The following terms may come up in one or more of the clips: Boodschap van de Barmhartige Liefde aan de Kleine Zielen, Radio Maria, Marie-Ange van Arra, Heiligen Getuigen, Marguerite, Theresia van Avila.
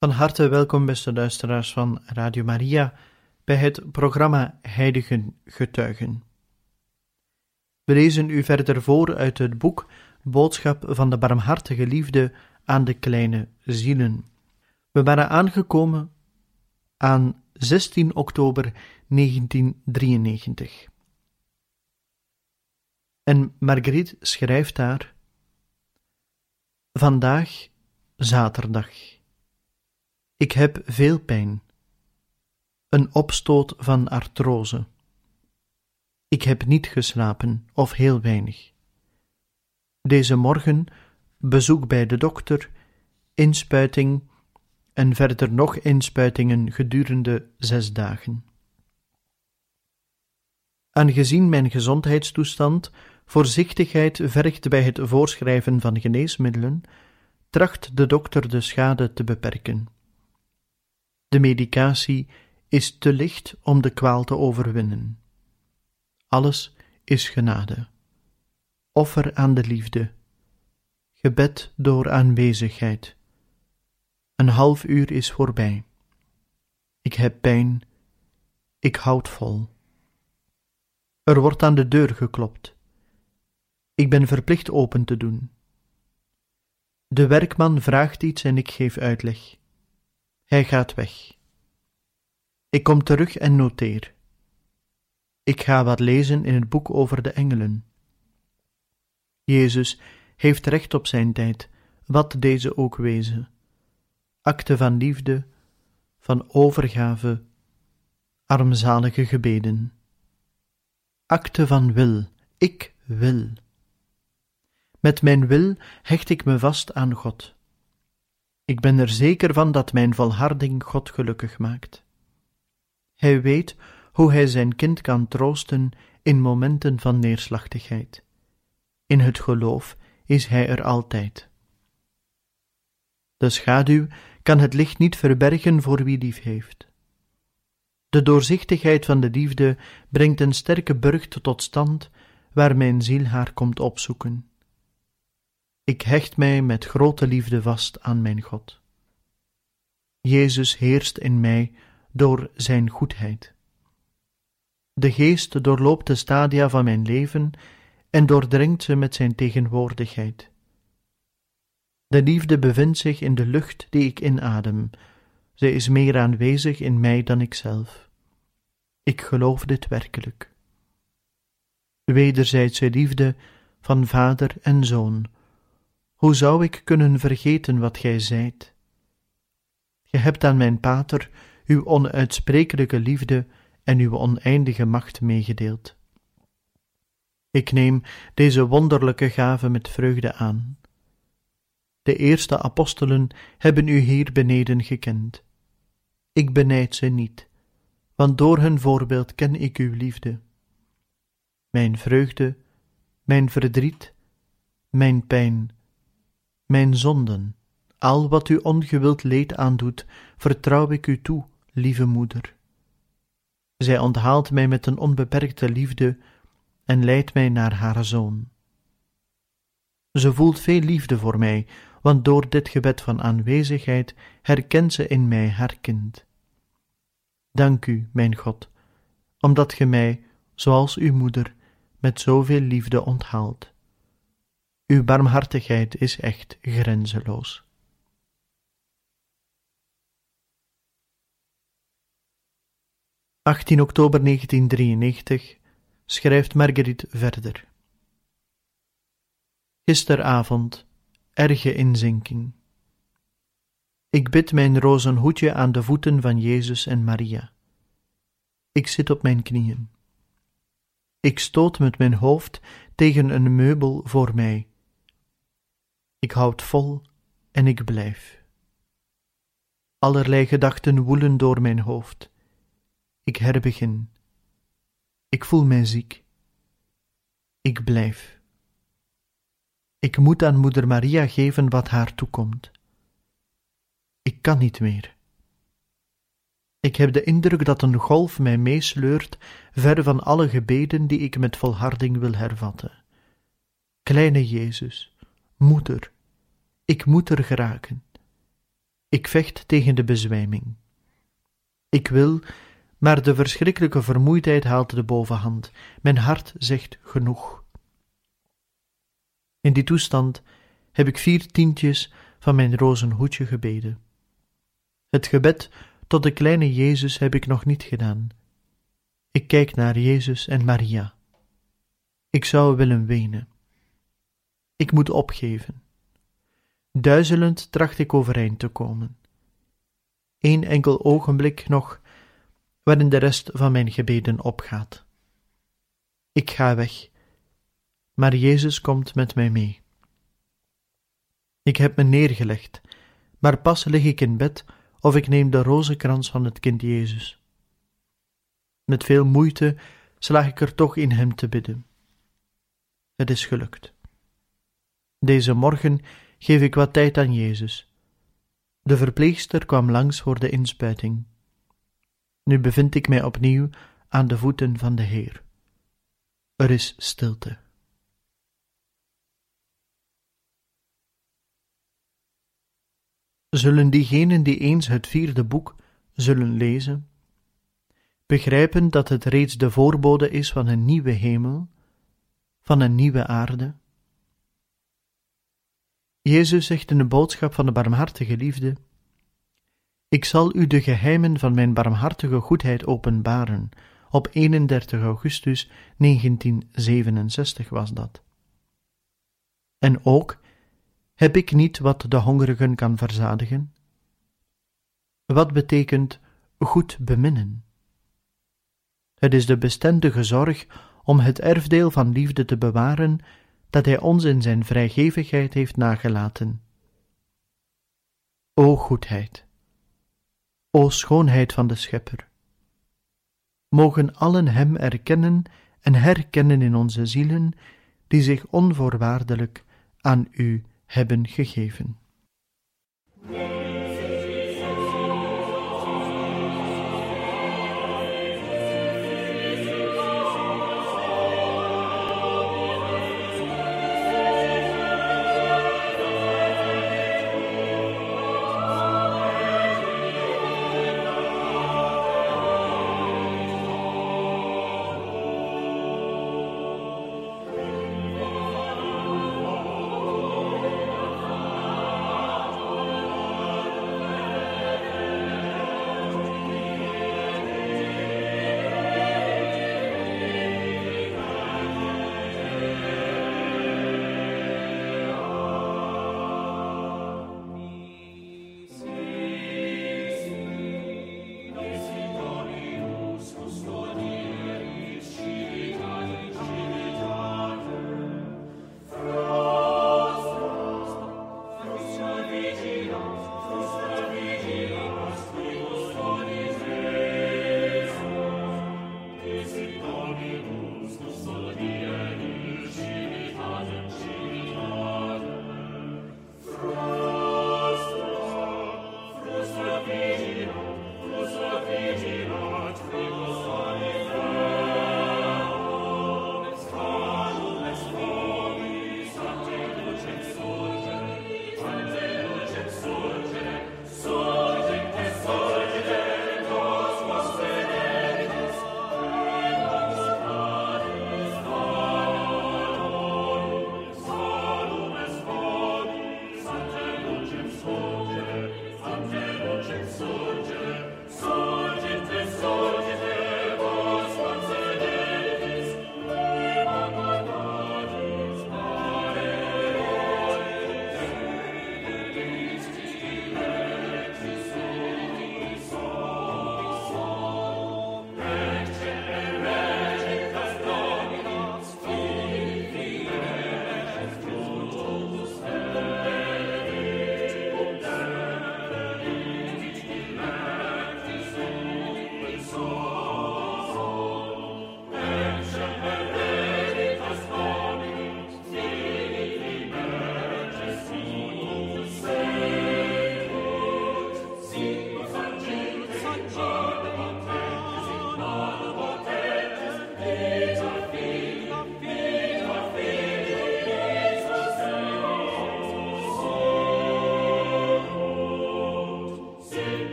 Van harte welkom, beste luisteraars van Radio Maria, bij het programma Heiligen Getuigen. We lezen u verder voor uit het boek Boodschap van de Barmhartige Liefde aan de Kleine Zielen. We waren aangekomen aan 16 oktober 1993. En Marguerite schrijft daar: vandaag, zaterdag. Ik heb veel pijn, een opstoot van artrose. Ik heb niet geslapen of heel weinig. Deze morgen bezoek bij de dokter, inspuiting en verder nog inspuitingen gedurende 6 dagen. Aangezien mijn gezondheidstoestand voorzichtigheid vergt bij het voorschrijven van geneesmiddelen, tracht de dokter de schade te beperken. De medicatie is te licht om de kwaal te overwinnen. Alles is genade. Offer aan de liefde. Gebed door aanwezigheid. Een 30 minuten is voorbij. Ik heb pijn. Ik houd vol. Er wordt aan de deur geklopt. Ik ben verplicht open te doen. De werkman vraagt iets en ik geef uitleg. Hij gaat weg. Ik kom terug en noteer. Ik ga wat lezen in het boek over de engelen. Jezus heeft recht op zijn tijd, wat deze ook wezen. Akten van liefde, van overgave, armzalige gebeden. Akten van wil, ik wil. Met mijn wil hecht ik me vast aan God. Ik ben er zeker van dat mijn volharding God gelukkig maakt. Hij weet hoe hij zijn kind kan troosten in momenten van neerslachtigheid. In het geloof is hij er altijd. De schaduw kan het licht niet verbergen voor wie lief heeft. De doorzichtigheid van de liefde brengt een sterke burcht tot stand waar mijn ziel haar komt opzoeken. Ik hecht mij met grote liefde vast aan mijn God. Jezus heerst in mij door zijn goedheid. De Geest doorloopt de stadia van mijn leven en doordringt ze met zijn tegenwoordigheid. De liefde bevindt zich in de lucht die ik inadem. Ze is meer aanwezig in mij dan ikzelf. Ik geloof dit werkelijk. Wederzijdse liefde van vader en zoon. Hoe zou ik kunnen vergeten wat gij zijt? Ge hebt aan mijn pater uw onuitsprekelijke liefde en uw oneindige macht meegedeeld. Ik neem deze wonderlijke gave met vreugde aan. De eerste apostelen hebben u hier beneden gekend. Ik benijd ze niet, want door hun voorbeeld ken ik uw liefde. Mijn vreugde, mijn verdriet, mijn pijn, mijn zonden, al wat u ongewild leed aandoet, vertrouw ik u toe, lieve moeder. Zij onthaalt mij met een onbeperkte liefde en leidt mij naar haar zoon. Ze voelt veel liefde voor mij, want door dit gebed van aanwezigheid herkent ze in mij haar kind. Dank u, mijn God, omdat ge mij, zoals uw moeder, met zoveel liefde onthaalt. Uw barmhartigheid is echt grenzeloos. Op 18 oktober 1993 schrijft Marguerite verder. Gisteravond, erge inzinking. Ik bid mijn rozenhoedje aan de voeten van Jezus en Maria. Ik zit op mijn knieën. Ik stoot met mijn hoofd tegen een meubel voor mij. Ik houd vol en ik blijf. Allerlei gedachten woelen door mijn hoofd. Ik herbegin. Ik voel mij ziek. Ik blijf. Ik moet aan moeder Maria geven wat haar toekomt. Ik kan niet meer. Ik heb de indruk dat een golf mij meesleurt, ver van alle gebeden die ik met volharding wil hervatten. Kleine Jezus, moeder, ik moet er geraken. Ik vecht tegen de bezwijming. Ik wil, maar de verschrikkelijke vermoeidheid haalt de bovenhand. Mijn hart zegt genoeg. In die toestand heb ik 4 tientjes van mijn rozenhoedje gebeden. Het gebed tot de kleine Jezus heb ik nog niet gedaan. Ik kijk naar Jezus en Maria. Ik zou willen wenen. Ik moet opgeven. Duizelend tracht ik overeind te komen. 1 enkel ogenblik nog, waarin de rest van mijn gebeden opgaat. Ik ga weg, maar Jezus komt met mij mee. Ik heb me neergelegd, maar pas lig ik in bed of ik neem de rozenkrans van het kind Jezus. Met veel moeite slaag ik er toch in hem te bidden. Het is gelukt. Deze morgen geef ik wat tijd aan Jezus. De verpleegster kwam langs voor de inspuiting. Nu bevind ik mij opnieuw aan de voeten van de Heer. Er is stilte. Zullen diegenen die eens het 4e boek zullen lezen, begrijpen dat het reeds de voorbode is van een nieuwe hemel, van een nieuwe aarde? Jezus zegt in de boodschap van de barmhartige liefde: Ik zal u de geheimen van mijn barmhartige goedheid openbaren. Op 31 augustus 1967 was dat. En ook: Heb ik niet wat de hongerigen kan verzadigen? Wat betekent goed beminnen? Het is de bestendige zorg om het erfdeel van liefde te bewaren dat Hij ons in zijn vrijgevigheid heeft nagelaten. O goedheid! O schoonheid van de Schepper! Mogen allen Hem erkennen en herkennen in onze zielen die zich onvoorwaardelijk aan U hebben gegeven.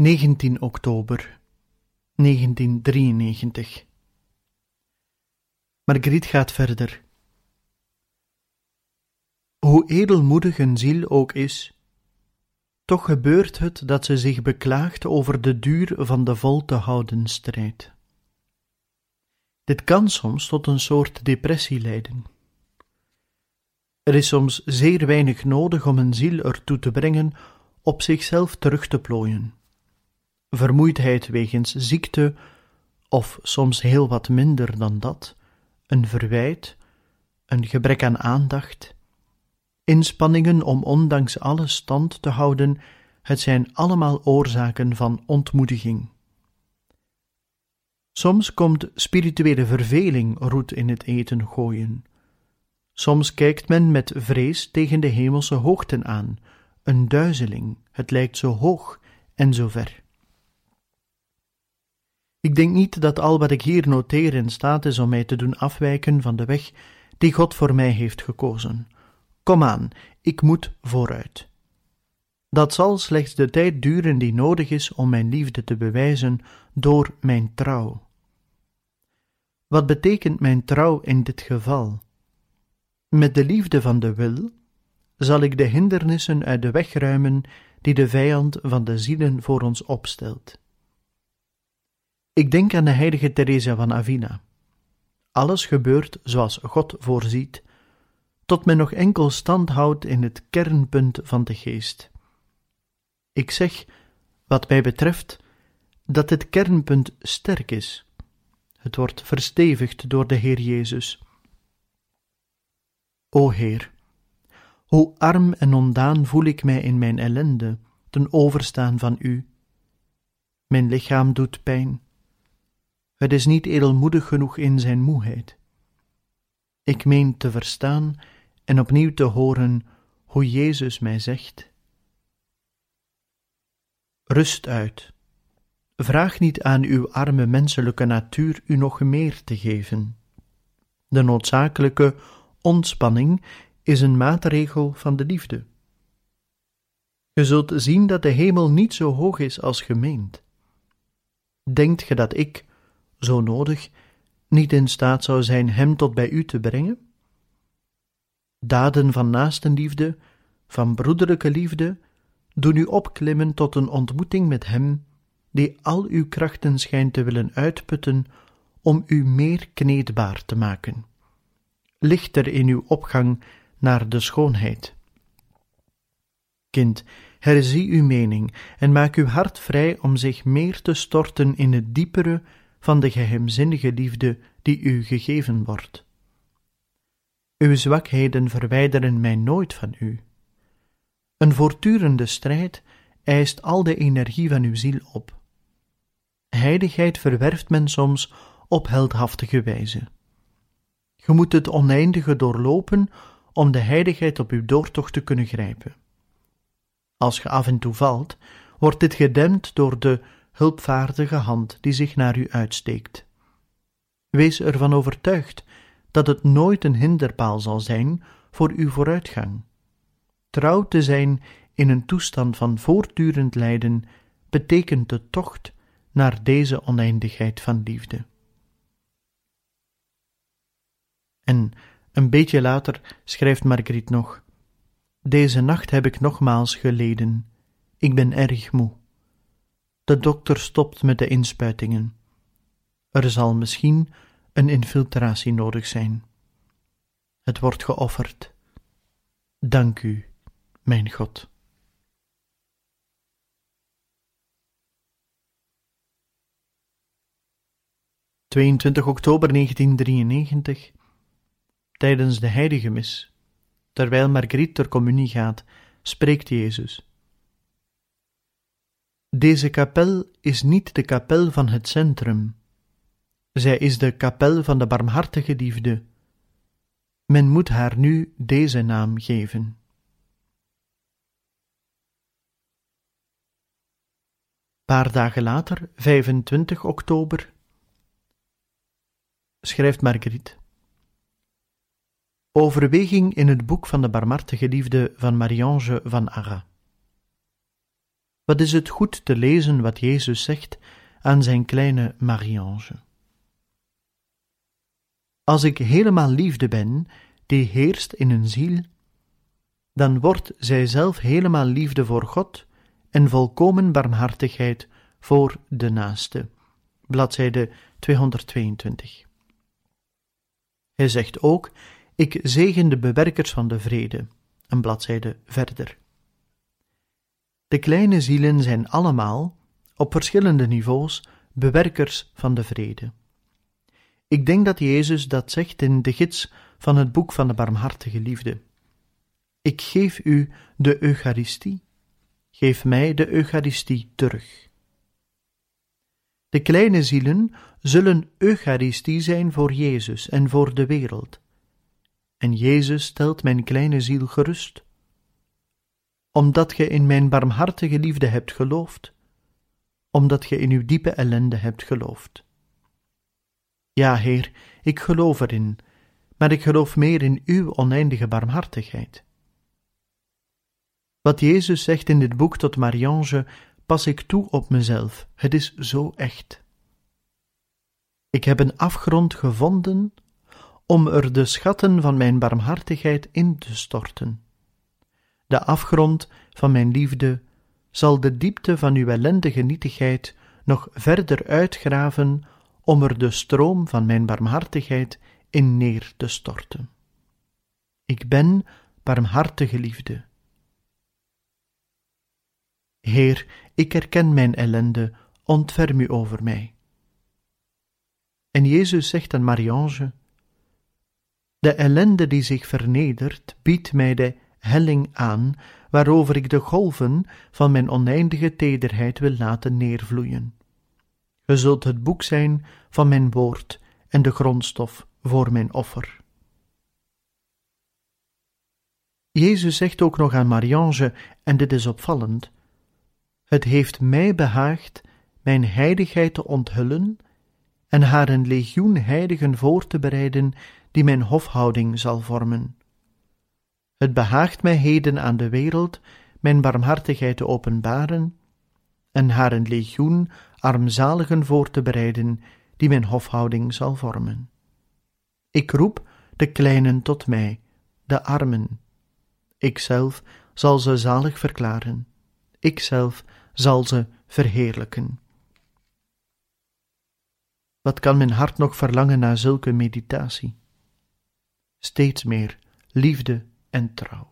19 oktober 1993. Marguerite gaat verder. Hoe edelmoedig een ziel ook is, toch gebeurt het dat ze zich beklaagt over de duur van de vol te houden strijd. Dit kan soms tot een soort depressie leiden. Er is soms zeer weinig nodig om een ziel ertoe te brengen op zichzelf terug te plooien. Vermoeidheid wegens ziekte, of soms heel wat minder dan dat, een verwijt, een gebrek aan aandacht, inspanningen om ondanks alles stand te houden, het zijn allemaal oorzaken van ontmoediging. Soms komt spirituele verveling roet in het eten gooien. Soms kijkt men met vrees tegen de hemelse hoogten aan, een duizeling, het lijkt zo hoog en zo ver. Ik denk niet dat al wat ik hier noteer in staat is om mij te doen afwijken van de weg die God voor mij heeft gekozen. Kom aan, ik moet vooruit. Dat zal slechts de tijd duren die nodig is om mijn liefde te bewijzen door mijn trouw. Wat betekent mijn trouw in dit geval? Met de liefde van de wil zal ik de hindernissen uit de weg ruimen die de vijand van de zielen voor ons opstelt. Ik denk aan de heilige Theresia van Avila. Alles gebeurt zoals God voorziet, tot men nog enkel stand houdt in het kernpunt van de geest. Ik zeg, wat mij betreft, dat dit kernpunt sterk is. Het wordt verstevigd door de Heer Jezus. O Heer, hoe arm en ondaan voel ik mij in mijn ellende, ten overstaan van U. Mijn lichaam doet pijn. Het is niet edelmoedig genoeg in zijn moeheid. Ik meen te verstaan en opnieuw te horen hoe Jezus mij zegt: rust uit. Vraag niet aan uw arme menselijke natuur u nog meer te geven. De noodzakelijke ontspanning is een maatregel van de liefde. Je zult zien dat de hemel niet zo hoog is als ge meent. Denkt ge dat ik, zo nodig, niet in staat zou zijn hem tot bij u te brengen? Daden van naastenliefde, van broederlijke liefde, doen u opklimmen tot een ontmoeting met hem, die al uw krachten schijnt te willen uitputten om u meer kneedbaar te maken, lichter in uw opgang naar de schoonheid. Kind, herzie uw mening en maak uw hart vrij om zich meer te storten in het diepere van de geheimzinnige liefde die u gegeven wordt. Uw zwakheden verwijderen mij nooit van u. Een voortdurende strijd eist al de energie van uw ziel op. Heiligheid verwerft men soms op heldhaftige wijze. Je moet het oneindige doorlopen om de heiligheid op uw doortocht te kunnen grijpen. Als je af en toe valt, wordt dit gedempt door de hulpvaardige hand die zich naar u uitsteekt. Wees ervan overtuigd dat het nooit een hinderpaal zal zijn voor uw vooruitgang. Trouw te zijn in een toestand van voortdurend lijden betekent de tocht naar deze oneindigheid van liefde. En een beetje later schrijft Marguerite nog: deze nacht heb ik nogmaals geleden. Ik ben erg moe. De dokter stopt met de inspuitingen. Er zal misschien een infiltratie nodig zijn. Het wordt geofferd. Dank u, mijn God. ...22 oktober 1993, tijdens de heilige mis, terwijl Marguerite ter communie gaat, spreekt Jezus: deze kapel is niet de kapel van het centrum. Zij is de kapel van de barmhartige liefde. Men moet haar nu deze naam geven. Paar dagen later, 25 oktober, schrijft Marguerite: overweging in het boek van de barmhartige liefde van Marie-Ange van Arra. Wat is het goed te lezen wat Jezus zegt aan zijn kleine Marie-Ange. Als ik helemaal liefde ben, die heerst in een ziel, dan wordt zij zelf helemaal liefde voor God en volkomen barmhartigheid voor de naaste. Bladzijde 222. Hij zegt ook, ik zegen de bewerkers van de vrede, een bladzijde verder. De kleine zielen zijn allemaal, op verschillende niveaus, bewerkers van de vrede. Ik denk dat Jezus dat zegt in de gids van het boek van de Barmhartige Liefde. Ik geef u de Eucharistie, geef mij de Eucharistie terug. De kleine zielen zullen Eucharistie zijn voor Jezus en voor de wereld. En Jezus stelt mijn kleine ziel gerust. Omdat ge in mijn barmhartige liefde hebt geloofd, omdat ge in uw diepe ellende hebt geloofd. Ja, Heer, ik geloof erin, maar ik geloof meer in uw oneindige barmhartigheid. Wat Jezus zegt in dit boek tot Marie-Ange, pas ik toe op mezelf, het is zo echt. Ik heb een afgrond gevonden om er de schatten van mijn barmhartigheid in te storten. De afgrond van mijn liefde zal de diepte van uw ellendige nietigheid nog verder uitgraven om er de stroom van mijn barmhartigheid in neer te storten. Ik ben barmhartige liefde. Heer, ik herken mijn ellende, ontferm u over mij. En Jezus zegt aan Marie-Ange, de ellende die zich vernedert, biedt mij de helling aan, waarover ik de golven van mijn oneindige tederheid wil laten neervloeien. Ge zult het boek zijn van mijn woord en de grondstof voor mijn offer. Jezus zegt ook nog aan Marie-Ange, en dit is opvallend, het heeft mij behaagd mijn heiligheid te onthullen en haar een legioen heiligen voor te bereiden die mijn hofhouding zal vormen. Het behaagt mij heden aan de wereld mijn barmhartigheid te openbaren en haar een legioen armzaligen voor te bereiden die mijn hofhouding zal vormen. Ik roep de kleinen tot mij, de armen. Ikzelf zal ze zalig verklaren. Ikzelf zal ze verheerlijken. Wat kan mijn hart nog verlangen naar zulke meditatie? Steeds meer liefde en trouw.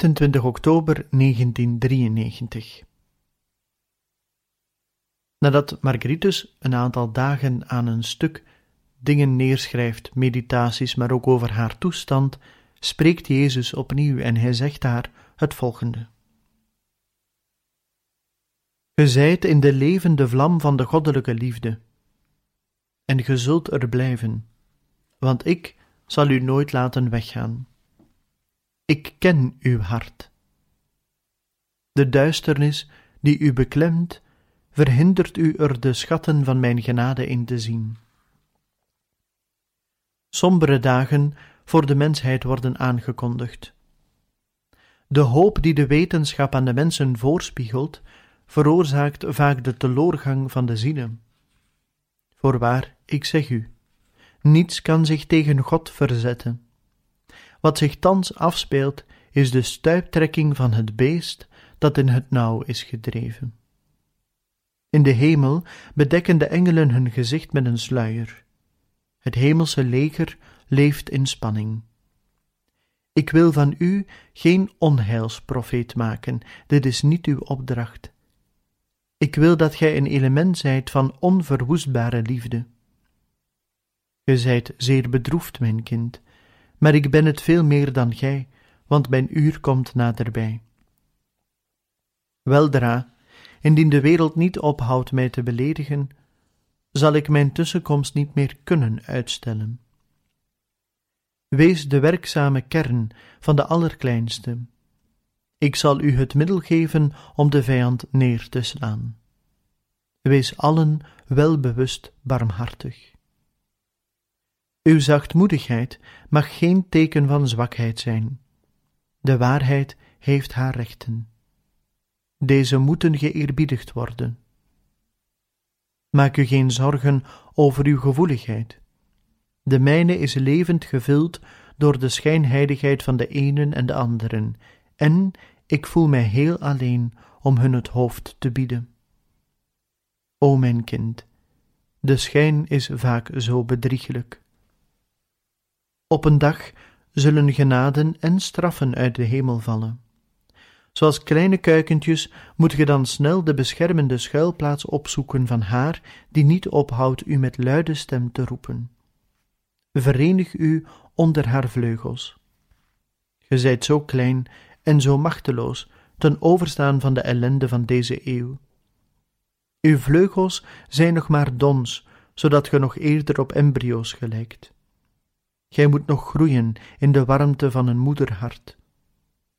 28 oktober 1993. Nadat Marguerite een aantal dagen aan een stuk dingen neerschrijft, meditaties, maar ook over haar toestand, spreekt Jezus opnieuw en hij zegt haar het volgende. Ge zijt in de levende vlam van de goddelijke liefde, en ge zult er blijven, want ik zal u nooit laten weggaan. Ik ken uw hart. De duisternis die u beklemt, verhindert u er de schatten van mijn genade in te zien. Sombere dagen voor de mensheid worden aangekondigd. De hoop die de wetenschap aan de mensen voorspiegelt, veroorzaakt vaak de teloorgang van de zielen. Voorwaar, ik zeg u, niets kan zich tegen God verzetten. Wat zich thans afspeelt, is de stuiptrekking van het beest dat in het nauw is gedreven. In de hemel bedekken de engelen hun gezicht met een sluier. Het hemelse leger leeft in spanning. Ik wil van u geen onheilsprofeet maken, dit is niet uw opdracht. Ik wil dat gij een element zijt van onverwoestbare liefde. Gij zijt zeer bedroefd, mijn kind, maar ik ben het veel meer dan gij, want mijn uur komt naderbij. Weldra, indien de wereld niet ophoudt mij te beledigen, zal ik mijn tussenkomst niet meer kunnen uitstellen. Wees de werkzame kern van de allerkleinste. Ik zal u het middel geven om de vijand neer te slaan. Wees allen welbewust barmhartig. Uw zachtmoedigheid mag geen teken van zwakheid zijn. De waarheid heeft haar rechten. Deze moeten geëerbiedigd worden. Maak u geen zorgen over uw gevoeligheid. De mijne is levend gevuld door de schijnheiligheid van de enen en de anderen, en ik voel mij heel alleen om hun het hoofd te bieden. O mijn kind, de schijn is vaak zo bedriegelijk. Op een dag zullen genaden en straffen uit de hemel vallen. Zoals kleine kuikentjes moet ge dan snel de beschermende schuilplaats opzoeken van haar die niet ophoudt u met luide stem te roepen. Verenig u onder haar vleugels. Ge zijt zo klein en zo machteloos ten overstaan van de ellende van deze eeuw. Uw vleugels zijn nog maar dons, zodat ge nog eerder op embryo's gelijkt. Gij moet nog groeien in de warmte van een moederhart.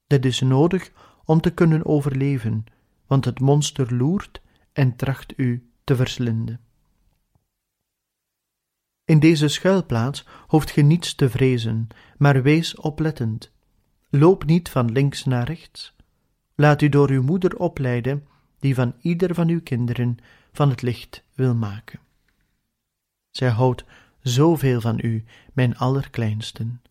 Dit is nodig om te kunnen overleven, want het monster loert en tracht u te verslinden. In deze schuilplaats hoeft ge niets te vrezen, maar wees oplettend. Loop niet van links naar rechts. Laat u door uw moeder opleiden, die van ieder van uw kinderen van het licht wil maken. Zij houdt zoveel van u, mijn allerkleinsten.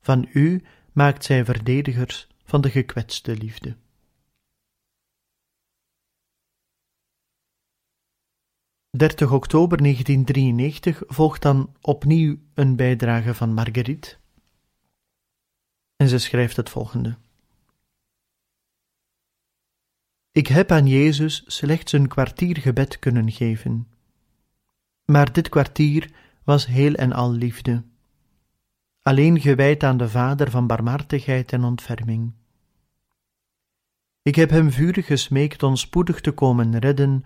Van u maakt zij verdedigers van de gekwetste liefde. ...30 oktober 1993 volgt dan opnieuw een bijdrage van Marguerite. En ze schrijft het volgende. Ik heb aan Jezus slechts een kwartier gebed kunnen geven. Maar dit kwartier was heel en al liefde. Alleen gewijd aan de Vader van barmhartigheid en ontferming. Ik heb hem vurig gesmeekt ons spoedig te komen redden,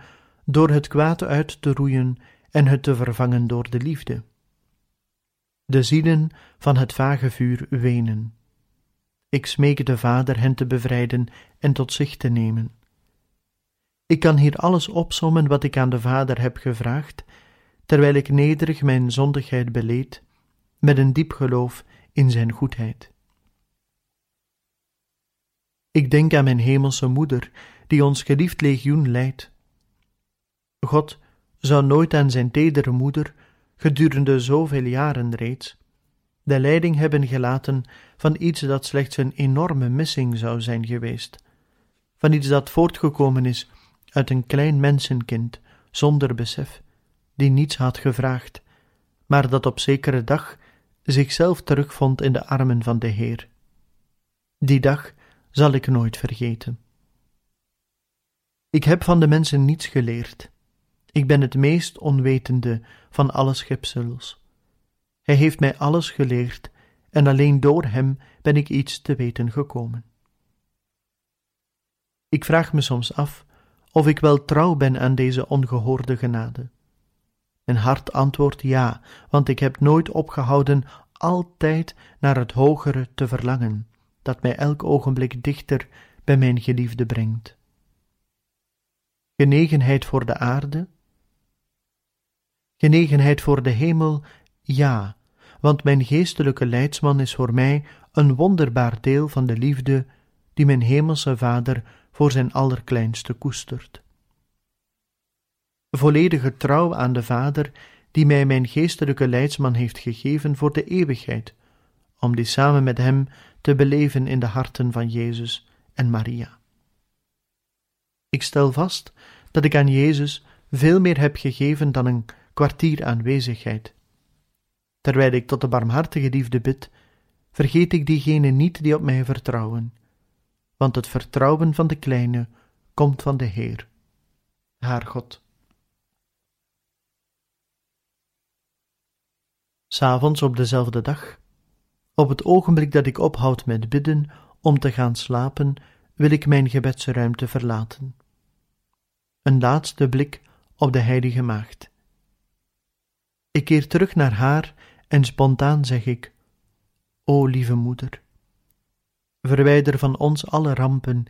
door het kwaad uit te roeien en het te vervangen door de liefde. De zielen van het vage vuur wenen. Ik smeek de Vader hen te bevrijden en tot zich te nemen. Ik kan hier alles opsommen wat ik aan de Vader heb gevraagd, terwijl ik nederig mijn zondigheid beleed, met een diep geloof in zijn goedheid. Ik denk aan mijn hemelse moeder, die ons geliefd legioen leidt. God zou nooit aan zijn tedere moeder, gedurende zoveel jaren reeds, de leiding hebben gelaten van iets dat slechts een enorme missing zou zijn geweest, van iets dat voortgekomen is uit een klein mensenkind, zonder besef, die niets had gevraagd, maar dat op zekere dag zichzelf terugvond in de armen van de Heer. Die dag zal ik nooit vergeten. Ik heb van de mensen niets geleerd. Ik ben het meest onwetende van alle schepsels. Hij heeft mij alles geleerd en alleen door hem ben ik iets te weten gekomen. Ik vraag me soms af of ik wel trouw ben aan deze ongehoorde genade. Mijn hart antwoordt ja, want ik heb nooit opgehouden altijd naar het hogere te verlangen, dat mij elk ogenblik dichter bij mijn geliefde brengt. Genegenheid voor de aarde? Genegenheid voor de hemel? Ja, want mijn geestelijke leidsman is voor mij een wonderbaar deel van de liefde die mijn hemelse Vader voor zijn allerkleinste koestert. Volledige trouw aan de Vader die mij mijn geestelijke leidsman heeft gegeven voor de eeuwigheid, om die samen met hem te beleven in de harten van Jezus en Maria. Ik stel vast dat ik aan Jezus veel meer heb gegeven dan een kwartier aanwezigheid. Terwijl ik tot de barmhartige liefde bid, vergeet ik diegenen niet die op mij vertrouwen, want het vertrouwen van de kleine komt van de Heer, haar God. 's Avonds op dezelfde dag, op het ogenblik dat ik ophoud met bidden om te gaan slapen, wil ik mijn gebedsruimte verlaten. Een laatste blik op de heilige maagd. Ik keer terug naar haar en spontaan zeg ik: O lieve moeder, verwijder van ons alle rampen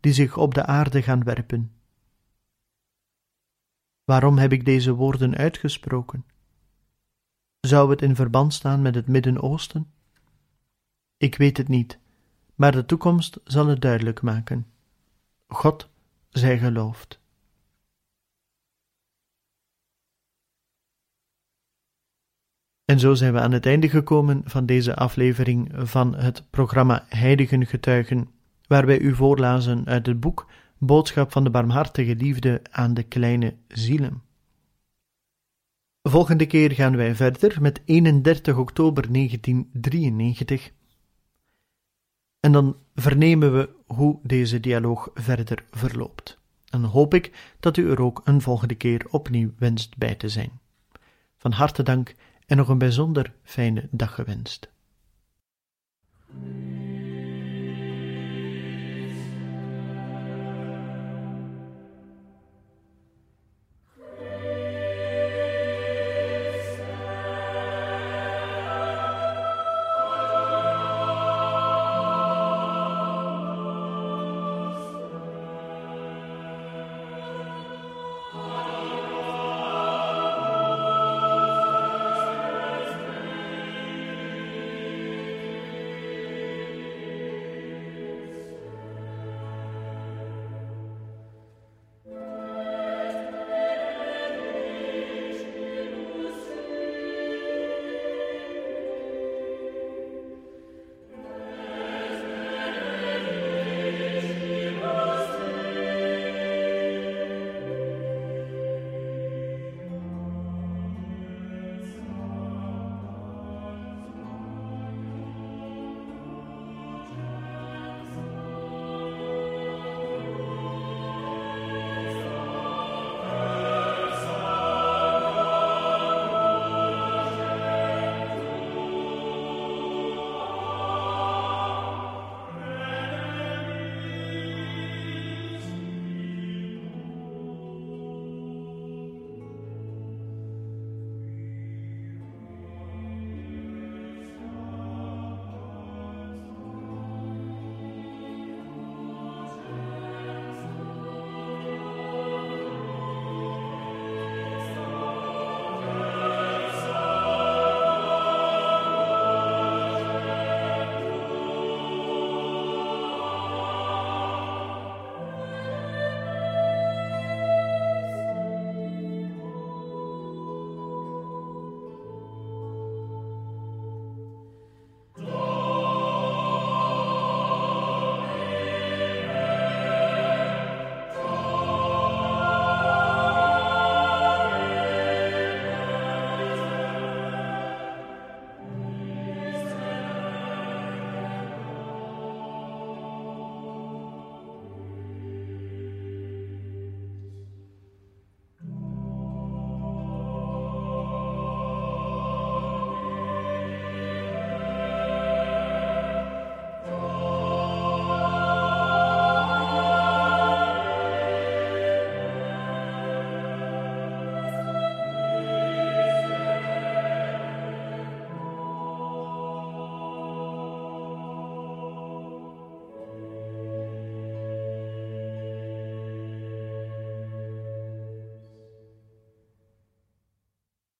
die zich op de aarde gaan werpen. Waarom heb ik deze woorden uitgesproken? Zou het in verband staan met het Midden-Oosten? Ik weet het niet, maar de toekomst zal het duidelijk maken. God zij geloofd. En zo zijn we aan het einde gekomen van deze aflevering van het programma Heiligen Getuigen, waar wij u voorlazen uit het boek Boodschap van de Barmhartige Liefde aan de Kleine Zielen. Volgende keer gaan wij verder met 31 oktober 1993. En dan vernemen we hoe deze dialoog verder verloopt. En dan hoop ik dat u er ook een volgende keer opnieuw wenst bij te zijn. Van harte dank en nog een bijzonder fijne dag gewenst.